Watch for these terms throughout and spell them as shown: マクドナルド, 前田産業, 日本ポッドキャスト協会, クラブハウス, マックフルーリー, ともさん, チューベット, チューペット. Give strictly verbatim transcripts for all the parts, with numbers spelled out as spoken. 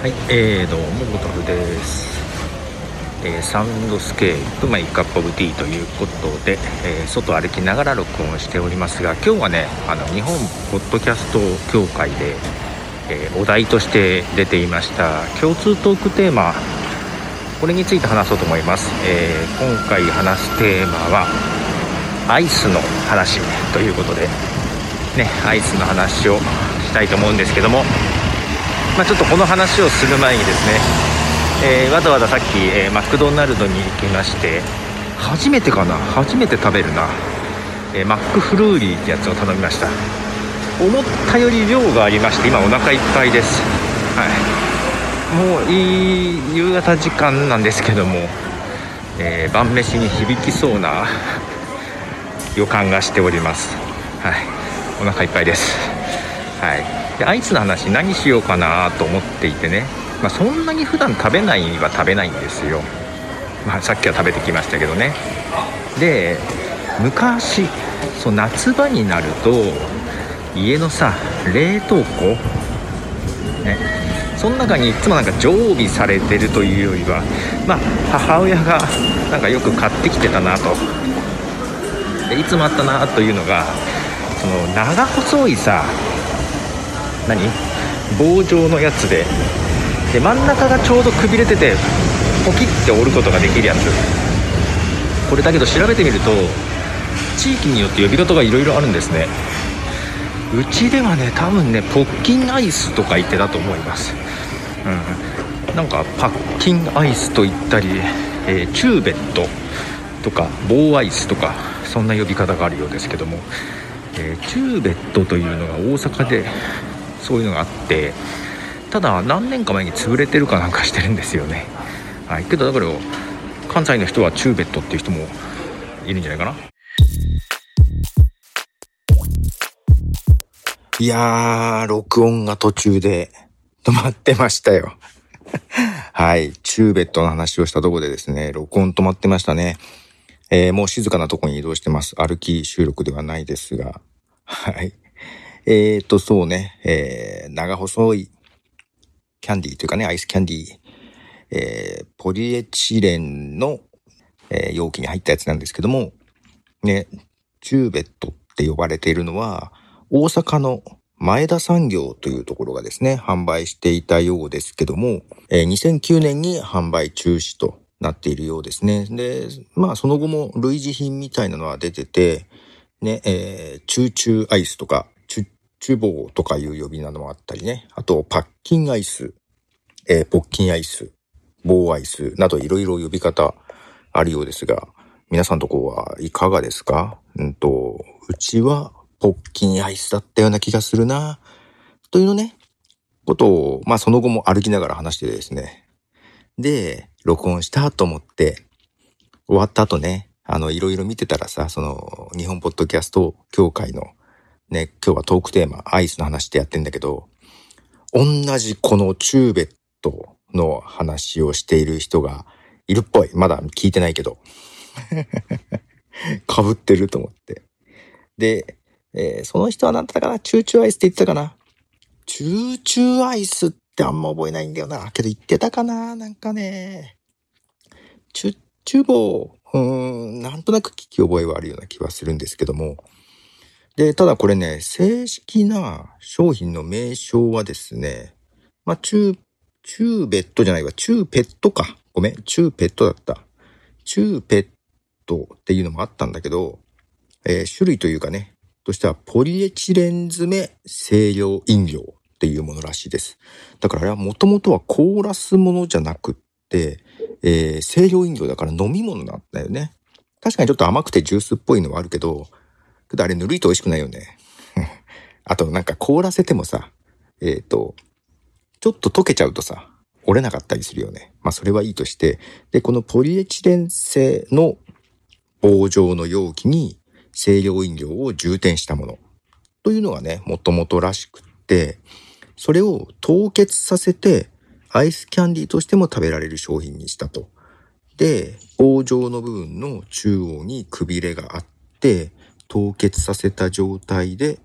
はい、えー、どうもボトルです、えー、サウンドスケープマイカップオブティーということで、えー、外歩きながら録音しておりますが、今日はねあの日本ポッドキャスト協会で、えー、お題として出ていました共通トークテーマ、これについて話そうと思います、えー、今回話すテーマはアイスの話ということでね、アイスの話をしたいと思うんですけども、まあ、ちょっとこの話をする前にですね、えー、わざわざさっき、えー、マクドナルドに行きまして、初めてかな初めて食べるな、えー、マックフルーリーってやつを頼みました。思ったより量がありまして今お腹いっぱいです、はい、もういい夕方時間なんですけども、えー、晩飯に響きそうな予感がしております、はい、お腹いっぱいです、はい。でアイスの話何しようかなと思っていてね、まあ、そんなに普段食べないは食べないんですよ、まあ、さっきは食べてきましたけどね。で昔そう夏場になると家のさ冷凍庫、ね、その中にいつもなんか常備されてるというよりは、まあ、母親がなんかよく買ってきてたなと、でいつもあったなというのが、その長細いさ何棒状のやつ で, で真ん中がちょうどくびれててポキって折ることができるやつ。これだけど調べてみると地域によって呼び方がいろいろあるんですね。うちではね多分ねポッキンアイスとか言ってたと思います、うん、なんかパッキンアイスと言ったり、えー、チューベットとか棒アイスとかそんな呼び方があるようですけども、えー、チューベットというのが大阪でそういうのがあって、ただ何年か前に潰れてるかなんかしてるんですよね、はい、けどだから関西の人はチューベットっていう人もいるんじゃないかな。いやー録音が途中で止まってましたよはいチューベットの話をしたところでですね録音止まってましたね、えー、もう静かなところに移動してます。歩き収録ではないですが、はいえーと、そうね、えー、長細いキャンディーというかね、アイスキャンディー、えー、ポリエチレンの、えー、容器に入ったやつなんですけども、ね、チューベットって呼ばれているのは、大阪の前田産業というところがですね、販売していたようですけども、えー、にせんきゅうねんに販売中止となっているようですね。で、まあ、その後も類似品みたいなのは出てて、ね、えー、チューチューアイスとか、チュボーとかいう呼び名もあったりね。あと、パッキンアイス、えー、ポッキンアイス、棒アイスなどいろいろ呼び方あるようですが、皆さんとこはいかがですか？うんと、うちはポッキンアイスだったような気がするな、というのね、ことを、まあその後も歩きながら話してですね。で、録音したと思って、終わった後ね、あの、いろいろ見てたらさ、その、日本ポッドキャスト協会のね、今日はトークテーマ、アイスの話ってやってんだけど、同じこのチューベットの話をしている人がいるっぽい。まだ聞いてないけど。被ってると思って。で、えー、その人は何だったかな？チューチューアイスって言ってたかな？チューチューアイスってあんま覚えないんだよな。けど言ってたかな？なんかね、チュッチュボー、うーん、なんとなく聞き覚えはあるような気はするんですけども、で、ただこれね、正式な商品の名称はですね、まあ、チュー、チューベットじゃないわ、チューペットか。ごめん、チューペットだった。チューペットっていうのもあったんだけど、えー、種類というかね、としてはポリエチレン詰め清涼飲料っていうものらしいです。だからあれはもともとは凍らすものじゃなくって、えー、清涼飲料だから飲み物なんだよね。確かにちょっと甘くてジュースっぽいのはあるけど、けどあれぬるいと美味しくないよね。あとなんか凍らせてもさ、えっと、ちょっと溶けちゃうとさ、折れなかったりするよね。まあそれはいいとして。で、このポリエチレン製の棒状の容器に清涼飲料を充填したもの。というのがね、もともとらしくって、それを凍結させてアイスキャンディーとしても食べられる商品にしたと。で、棒状の部分の中央にくびれがあって、凍結させた状態で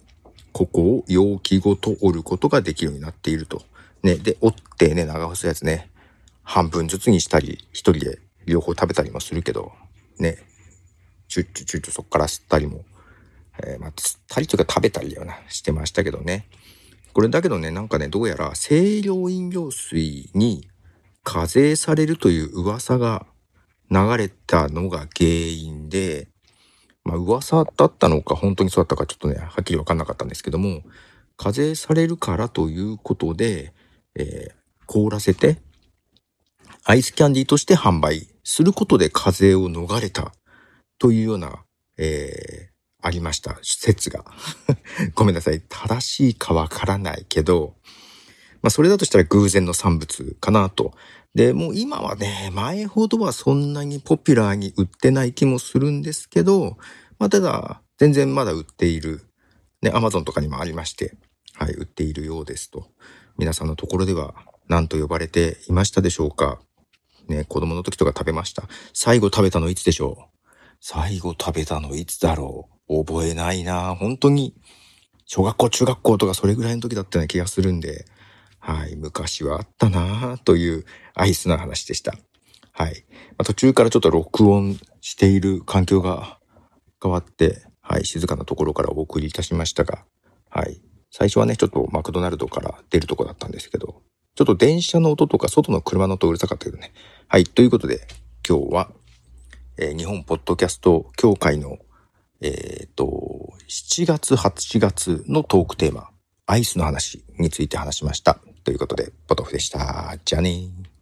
ここを容器ごと折ることができるようになっていると、ね、で、折ってね、長細いやつね、半分ずつにしたり、一人で両方食べたりもするけど、ね、チュッチュチュッチュそっから吸ったりも、えー、まあ、吸ったりというか食べたりだよな、してましたけどね。これだけどね、なんかね、どうやら清涼飲料水に課税されるという噂が流れたのが原因で、まあ噂だったのか本当にそうだったかちょっとね、はっきり分かんなかったんですけども、課税されるからということで、えー、凍らせてアイスキャンディーとして販売することで課税を逃れたというような、えー、ありました説がごめんなさい、正しいかわからないけど、まあそれだとしたら偶然の産物かなと。で、もう今はね、前ほどはそんなにポピュラーに売ってない気もするんですけど、まあただ、全然まだ売っている。ね、アマゾンとかにもありまして、はい、売っているようですと。皆さんのところでは何と呼ばれていましたでしょうか。ね、子供の時とか食べました。最後食べたのいつでしょう。最後食べたのいつだろう。覚えないな。本当に、小学校、中学校とかそれぐらいの時だったような気がするんで、はい、昔はあったなぁというアイスな話でした。はい。途中からちょっと録音している環境が変わって、はい、静かなところからお送りいたしましたが、はい。最初はね、ちょっとマクドナルドから出るとこだったんですけど、ちょっと電車の音とか外の車の音うるさかったけどね。はい、ということで今日は、えー、日本ポッドキャスト協会の、えーと、しちがつ、はちがつのトークテーマ、アイスの話について話しました。ということで、ポトフでした。じゃあねー。